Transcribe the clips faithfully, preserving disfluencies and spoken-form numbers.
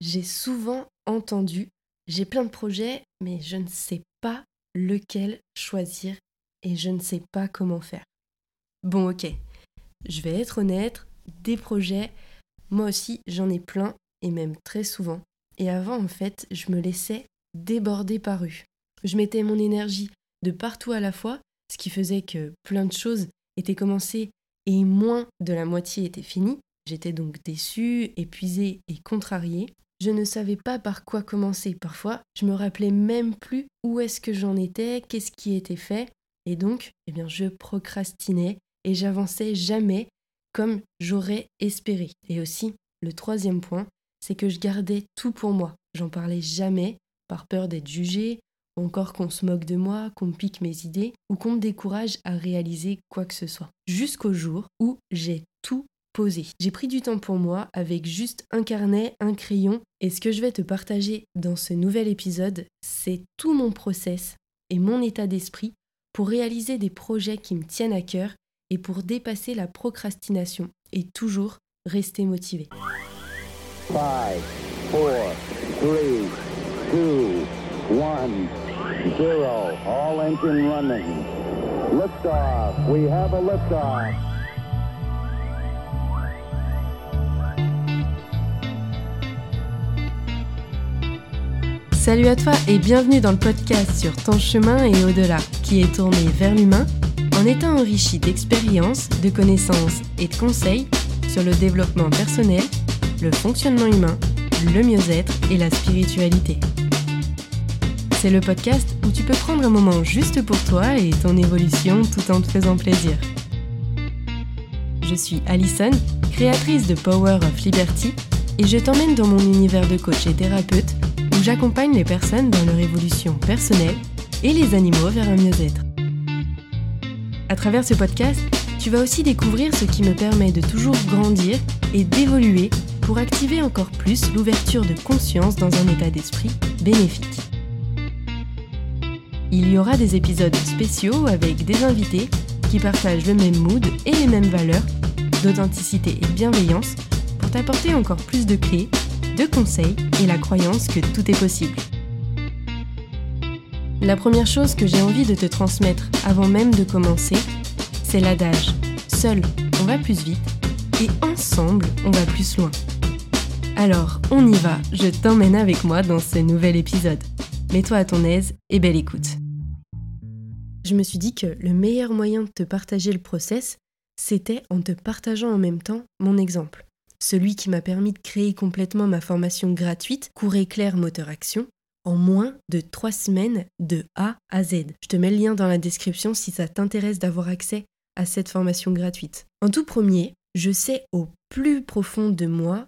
j'ai souvent entendu, j'ai plein de projets, mais je ne sais pas lequel choisir et je ne sais pas comment faire. Bon, ok, je vais être honnête, des projets, moi aussi j'en ai plein et même très souvent. Et avant, en fait, je me laissais déborder par eux. Je mettais mon énergie de partout à la fois, ce qui faisait que plein de choses étaient commencées et moins de la moitié était finie. J'étais donc déçue, épuisée et contrariée. Je ne savais pas par quoi commencer. Parfois, je me rappelais même plus où est-ce que j'en étais, qu'est-ce qui était fait. Et donc, eh bien, je procrastinais et j'avançais jamais comme j'aurais espéré. Et aussi, le troisième point, c'est que je gardais tout pour moi. J'en parlais jamais par peur d'être jugée, ou encore qu'on se moque de moi, qu'on me pique mes idées ou qu'on me décourage à réaliser quoi que ce soit. Jusqu'au jour où j'ai tout posé. J'ai pris du temps pour moi avec juste un carnet, un crayon et ce que je vais te partager dans ce nouvel épisode, c'est tout mon process et mon état d'esprit pour réaliser des projets qui me tiennent à cœur et pour dépasser la procrastination et toujours rester motivé. five, four, three, two, one, zero, all engine running. Liftoff, we have a liftoff. Salut à toi et bienvenue dans le podcast sur ton chemin et au-delà, qui est tourné vers l'humain, en étant enrichi d'expériences, de connaissances et de conseils sur le développement personnel, le fonctionnement humain, le mieux-être et la spiritualité. C'est le podcast où tu peux prendre un moment juste pour toi et ton évolution tout en te faisant plaisir. Je suis Alison, créatrice de Power of Liberty, et je t'emmène dans mon univers de coach et thérapeute où j'accompagne les personnes dans leur évolution personnelle et les animaux vers un mieux-être. À travers ce podcast, tu vas aussi découvrir ce qui me permet de toujours grandir et d'évoluer pour activer encore plus l'ouverture de conscience dans un état d'esprit bénéfique. Il y aura des épisodes spéciaux avec des invités qui partagent le même mood et les mêmes valeurs d'authenticité et de bienveillance pour t'apporter encore plus de clés, de conseils et la croyance que tout est possible. La première chose que j'ai envie de te transmettre avant même de commencer, c'est l'adage « Seul, on va plus vite et ensemble, on va plus loin ». Alors, on y va, je t'emmène avec moi dans ce nouvel épisode. Mets-toi à ton aise et belle écoute. Je me suis dit que le meilleur moyen de te partager le process, c'était en te partageant en même temps mon exemple. Celui qui m'a permis de créer complètement ma formation gratuite, Cours Éclair Moteur Action, en moins de trois semaines de A à Z. Je te mets le lien dans la description si ça t'intéresse d'avoir accès à cette formation gratuite. En tout premier, je sais au plus profond de moi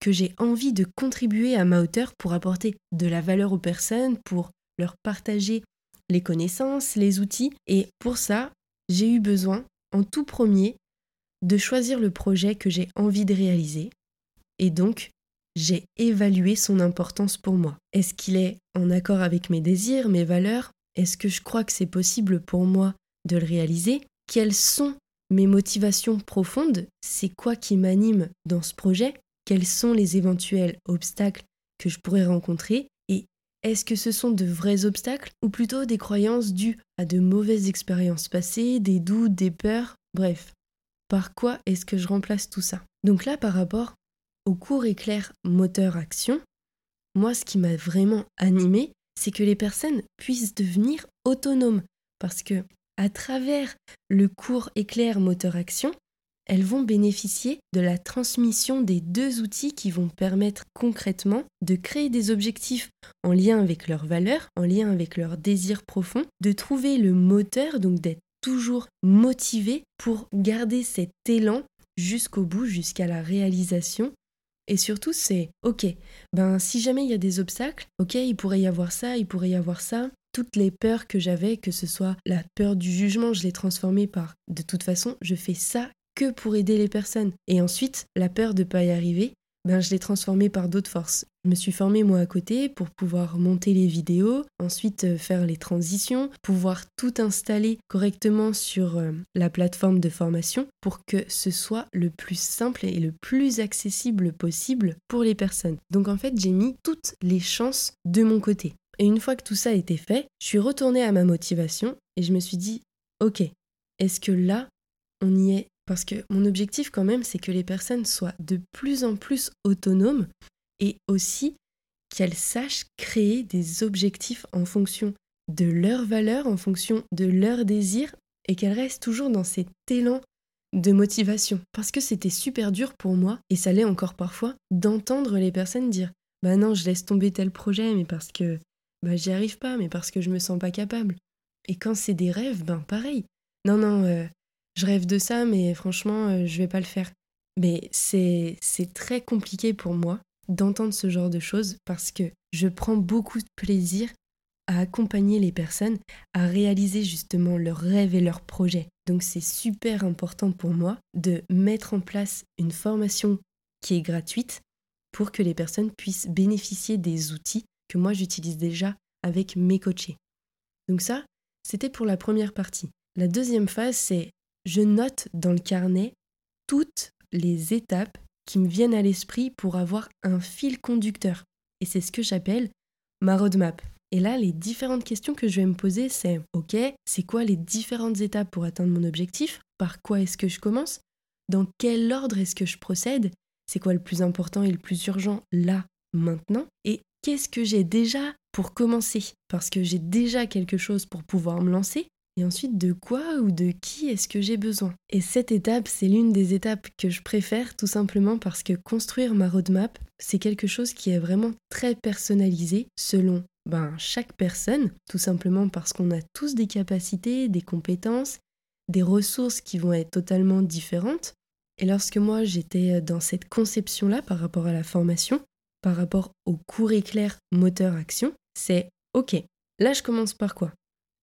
que j'ai envie de contribuer à ma hauteur pour apporter de la valeur aux personnes, pour leur partager les connaissances, les outils. Et pour ça, j'ai eu besoin, en tout premier, de choisir le projet que j'ai envie de réaliser. Et donc, j'ai évalué son importance pour moi. Est-ce qu'il est en accord avec mes désirs, mes valeurs ? Est-ce que je crois que c'est possible pour moi de le réaliser ? Quelles sont mes motivations profondes ? C'est quoi qui m'anime dans ce projet ? Quels sont les éventuels obstacles que je pourrais rencontrer et est-ce que ce sont de vrais obstacles ou plutôt des croyances dues à de mauvaises expériences passées, des doutes, des peurs, bref, par quoi est-ce que je remplace tout ça? Donc là, par rapport au Cours Éclair Moteur Action, moi ce qui m'a vraiment animée, c'est que les personnes puissent devenir autonomes parce que à travers le Cours Éclair Moteur Action, elles vont bénéficier de la transmission des deux outils qui vont permettre concrètement de créer des objectifs en lien avec leurs valeurs, en lien avec leurs désirs profonds, de trouver le moteur, donc d'être toujours motivé pour garder cet élan jusqu'au bout, jusqu'à la réalisation. Et surtout, c'est ok, ben si jamais il y a des obstacles, ok, il pourrait y avoir ça, il pourrait y avoir ça. Toutes les peurs que j'avais, que ce soit la peur du jugement, je l'ai transformée par de toute façon, je fais ça que pour aider les personnes. Et ensuite, la peur de ne pas y arriver, ben, je l'ai transformé par d'autres forces. Je me suis formée moi à côté pour pouvoir monter les vidéos, ensuite euh, faire les transitions, pouvoir tout installer correctement sur euh, la plateforme de formation pour que ce soit le plus simple et le plus accessible possible pour les personnes. Donc en fait, j'ai mis toutes les chances de mon côté. Et une fois que tout ça a été fait, je suis retournée à ma motivation et je me suis dit « Ok, est-ce que là, on y est ?» Parce que mon objectif quand même, c'est que les personnes soient de plus en plus autonomes et aussi qu'elles sachent créer des objectifs en fonction de leurs valeurs, en fonction de leurs désirs et qu'elles restent toujours dans cet élan de motivation. Parce que c'était super dur pour moi, et ça l'est encore parfois, d'entendre les personnes dire « Bah non, je laisse tomber tel projet, mais parce que bah, j'y arrive pas, mais parce que je me sens pas capable. » Et quand c'est des rêves, ben pareil. Non, non, euh, je rêve de ça, mais franchement, euh, je vais pas le faire. Mais c'est, c'est très compliqué pour moi d'entendre ce genre de choses parce que je prends beaucoup de plaisir à accompagner les personnes à réaliser justement leurs rêves et leurs projets. Donc c'est super important pour moi de mettre en place une formation qui est gratuite pour que les personnes puissent bénéficier des outils que moi j'utilise déjà avec mes coachés. Donc ça, c'était pour la première partie. La deuxième phase, c'est je note dans le carnet toutes les étapes qui me viennent à l'esprit pour avoir un fil conducteur. Et c'est ce que j'appelle ma roadmap. Et là, les différentes questions que je vais me poser, c'est ok, c'est quoi les différentes étapes pour atteindre mon objectif ? Par quoi est-ce que je commence ? Dans quel ordre est-ce que je procède ? C'est quoi le plus important et le plus urgent là, maintenant ? Et qu'est-ce que j'ai déjà pour commencer ? Parce que j'ai déjà quelque chose pour pouvoir me lancer. Et ensuite, de quoi ou de qui est-ce que j'ai besoin ? Et cette étape, c'est l'une des étapes que je préfère, tout simplement parce que construire ma roadmap, c'est quelque chose qui est vraiment très personnalisé selon ben, chaque personne, tout simplement parce qu'on a tous des capacités, des compétences, des ressources qui vont être totalement différentes. Et lorsque moi, j'étais dans cette conception-là par rapport à la formation, par rapport au cours éclair moteur action, c'est « Ok, là je commence par quoi ?»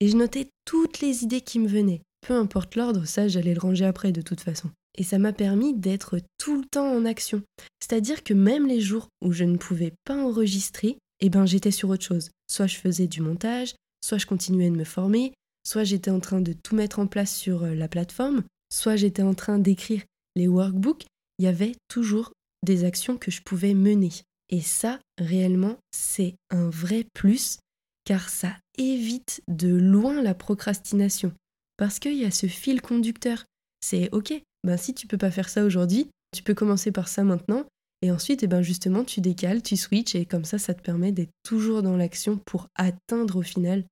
Et je notais toutes les idées qui me venaient. Peu importe l'ordre, ça j'allais le ranger après de toute façon. Et ça m'a permis d'être tout le temps en action. C'est-à-dire que même les jours où je ne pouvais pas enregistrer, eh ben, j'étais sur autre chose. Soit je faisais du montage, soit je continuais de me former, soit j'étais en train de tout mettre en place sur la plateforme, soit j'étais en train d'écrire les workbooks. Il y avait toujours des actions que je pouvais mener. Et ça, réellement, c'est un vrai plus, car ça évite de loin la procrastination. Parce qu'il y a ce fil conducteur. C'est ok, ben si tu peux pas faire ça aujourd'hui, tu peux commencer par ça maintenant, et ensuite, eh ben justement, tu décales, tu switches, et comme ça, ça te permet d'être toujours dans l'action pour atteindre au final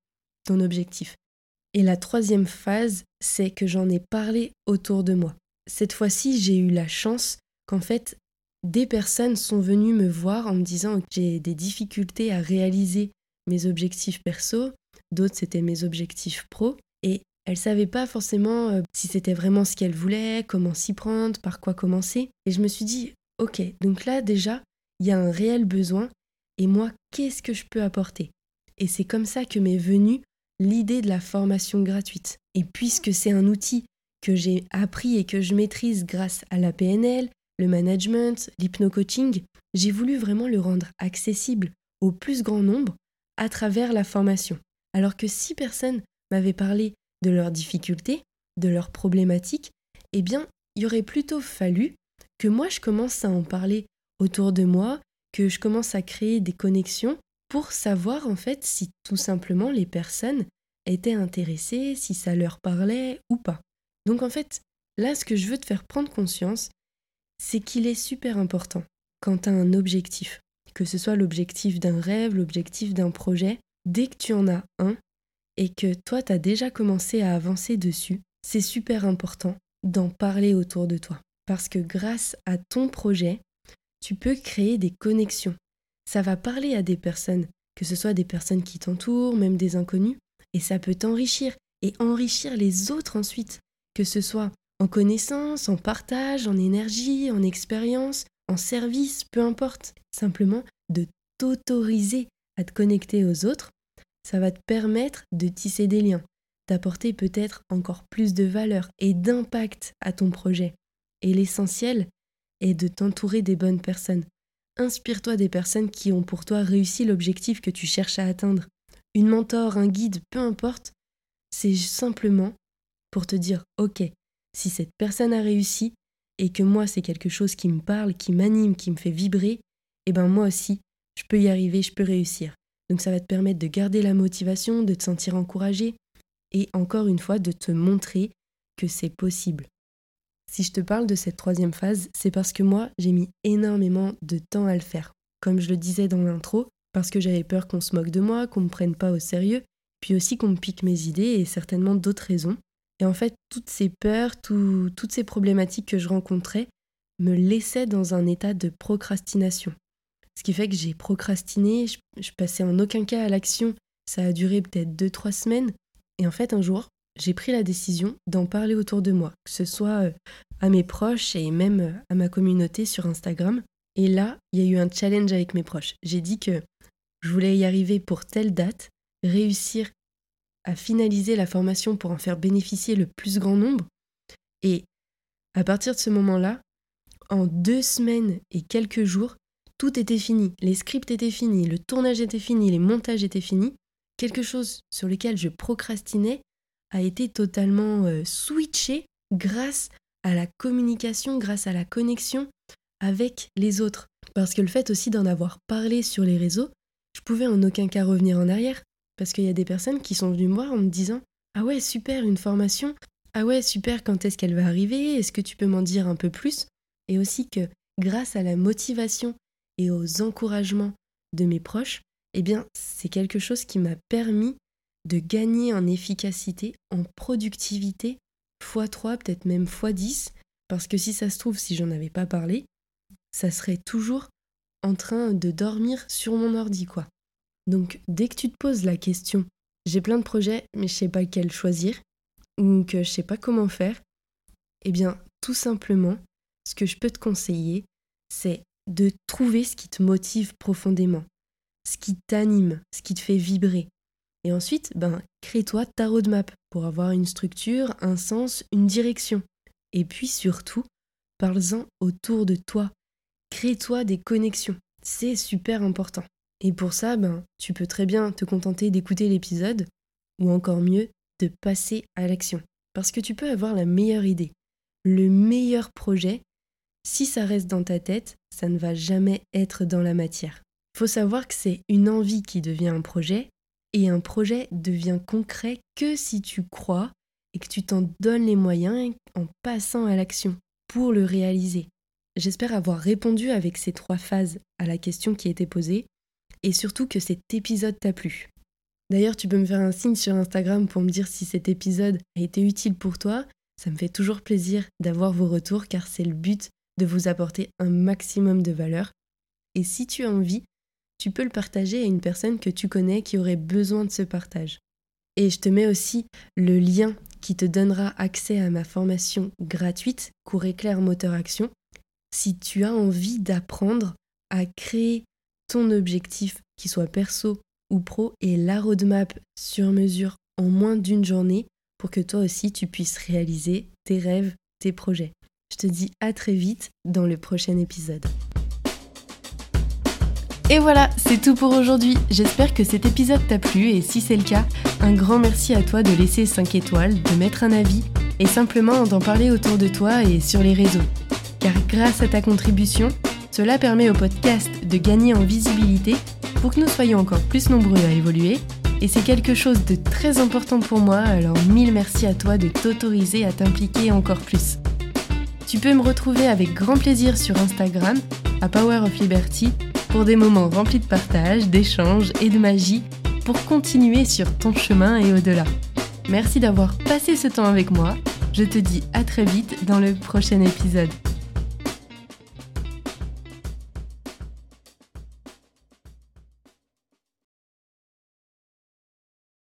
ton objectif. Et la troisième phase, c'est que j'en ai parlé autour de moi. Cette fois-ci, j'ai eu la chance qu'en fait, des personnes sont venues me voir en me disant que j'ai des difficultés à réaliser mes objectifs perso, d'autres c'était mes objectifs pro, et elles savaient pas forcément si c'était vraiment ce qu'elles voulaient, comment s'y prendre, par quoi commencer. Et je me suis dit, ok, donc là déjà, il y a un réel besoin, et moi, qu'est-ce que je peux apporter ? Et c'est comme ça que m'est venue l'idée de la formation gratuite. Et puisque c'est un outil que j'ai appris et que je maîtrise grâce à la P N L, le management, l'hypno-coaching, j'ai voulu vraiment le rendre accessible au plus grand nombre à travers la formation. Alors que si personne m'avait parlé de leurs difficultés, de leurs problématiques, eh bien, il aurait plutôt fallu que moi je commence à en parler autour de moi, que je commence à créer des connexions pour savoir en fait si tout simplement les personnes étaient intéressées, si ça leur parlait ou pas. Donc en fait, là ce que je veux te faire prendre conscience, c'est qu'il est super important quand tu as un objectif, que ce soit l'objectif d'un rêve, l'objectif d'un projet, dès que tu en as un et que toi tu as déjà commencé à avancer dessus, c'est super important d'en parler autour de toi. Parce que grâce à ton projet, tu peux créer des connexions. Ça va parler à des personnes, que ce soit des personnes qui t'entourent, même des inconnus, et ça peut t'enrichir et enrichir les autres ensuite, que ce soit en connaissance, en partage, en énergie, en expérience, en service, peu importe. Simplement de t'autoriser à te connecter aux autres, ça va te permettre de tisser des liens, d'apporter peut-être encore plus de valeur et d'impact à ton projet. Et l'essentiel est de t'entourer des bonnes personnes, Inspire-toi des personnes qui ont pour toi réussi l'objectif que tu cherches à atteindre. Une mentor, un guide, peu importe, c'est simplement pour te dire « Ok, si cette personne a réussi et que moi c'est quelque chose qui me parle, qui m'anime, qui me fait vibrer, eh ben moi aussi, je peux y arriver, je peux réussir. » Donc ça va te permettre de garder la motivation, de te sentir encouragé et encore une fois de te montrer que c'est possible. Si je te parle de cette troisième phase, c'est parce que moi, j'ai mis énormément de temps à le faire. Comme je le disais dans l'intro, parce que j'avais peur qu'on se moque de moi, qu'on me prenne pas au sérieux, puis aussi qu'on me pique mes idées et certainement d'autres raisons. Et en fait, toutes ces peurs, tout, toutes ces problématiques que je rencontrais me laissaient dans un état de procrastination. Ce qui fait que j'ai procrastiné, je, je passais en aucun cas à l'action. Ça a duré peut-être deux trois semaines. Et en fait, un jour, j'ai pris la décision d'en parler autour de moi, que ce soit à mes proches et même à ma communauté sur Instagram. Et là, il y a eu un challenge avec mes proches. J'ai dit que je voulais y arriver pour telle date, réussir à finaliser la formation pour en faire bénéficier le plus grand nombre. Et à partir de ce moment-là, en deux semaines et quelques jours, tout était fini. Les scripts étaient finis, le tournage était fini, les montages étaient finis. Quelque chose sur lequel je procrastinais a été totalement euh, switché grâce à la communication, grâce à la connexion avec les autres. Parce que le fait aussi d'en avoir parlé sur les réseaux, je pouvais en aucun cas revenir en arrière. Parce qu'il y a des personnes qui sont venues me voir en me disant « Ah ouais, super, une formation. Ah ouais, super, quand est-ce qu'elle va arriver? Est-ce que tu peux m'en dire un peu plus ?» Et aussi que grâce à la motivation et aux encouragements de mes proches, eh bien, c'est quelque chose qui m'a permis de gagner en efficacité, en productivité, fois trois, peut-être même fois dix, parce que si ça se trouve, si j'en avais pas parlé, ça serait toujours en train de dormir sur mon ordi, quoi. Donc, dès que tu te poses la question, j'ai plein de projets, mais je sais pas lequel choisir, ou que je sais pas comment faire, eh bien, tout simplement, ce que je peux te conseiller, c'est de trouver ce qui te motive profondément, ce qui t'anime, ce qui te fait vibrer. Et ensuite, ben, crée-toi ta roadmap pour avoir une structure, un sens, une direction. Et puis surtout, parle-en autour de toi. Crée-toi des connexions. C'est super important. Et pour ça, ben, tu peux très bien te contenter d'écouter l'épisode, ou encore mieux, de passer à l'action. Parce que tu peux avoir la meilleure idée, le meilleur projet. Si ça reste dans ta tête, ça ne va jamais être dans la matière. Faut savoir que c'est une envie qui devient un projet, et un projet devient concret que si tu crois et que tu t'en donnes les moyens en passant à l'action pour le réaliser. J'espère avoir répondu avec ces trois phases à la question qui était posée et surtout que cet épisode t'a plu. D'ailleurs, tu peux me faire un signe sur Instagram pour me dire si cet épisode a été utile pour toi. Ça me fait toujours plaisir d'avoir vos retours car c'est le but de vous apporter un maximum de valeur. Et si tu as envie, tu peux le partager à une personne que tu connais qui aurait besoin de ce partage. Et je te mets aussi le lien qui te donnera accès à ma formation gratuite, Cours Éclair Moteur Action, si tu as envie d'apprendre à créer ton objectif, qu'il soit perso ou pro, et la roadmap sur mesure en moins d'une journée pour que toi aussi tu puisses réaliser tes rêves, tes projets. Je te dis à très vite dans le prochain épisode. Et voilà, c'est tout pour aujourd'hui. J'espère que cet épisode t'a plu et si c'est le cas, un grand merci à toi de laisser cinq étoiles, de mettre un avis et simplement d'en parler autour de toi et sur les réseaux. Car grâce à ta contribution, cela permet au podcast de gagner en visibilité pour que nous soyons encore plus nombreux à évoluer et c'est quelque chose de très important pour moi, alors mille merci à toi de t'autoriser à t'impliquer encore plus. Tu peux me retrouver avec grand plaisir sur Instagram, à Power of Liberty, pour des moments remplis de partage, d'échanges et de magie, pour continuer sur ton chemin et au-delà. Merci d'avoir passé ce temps avec moi. Je te dis à très vite dans le prochain épisode.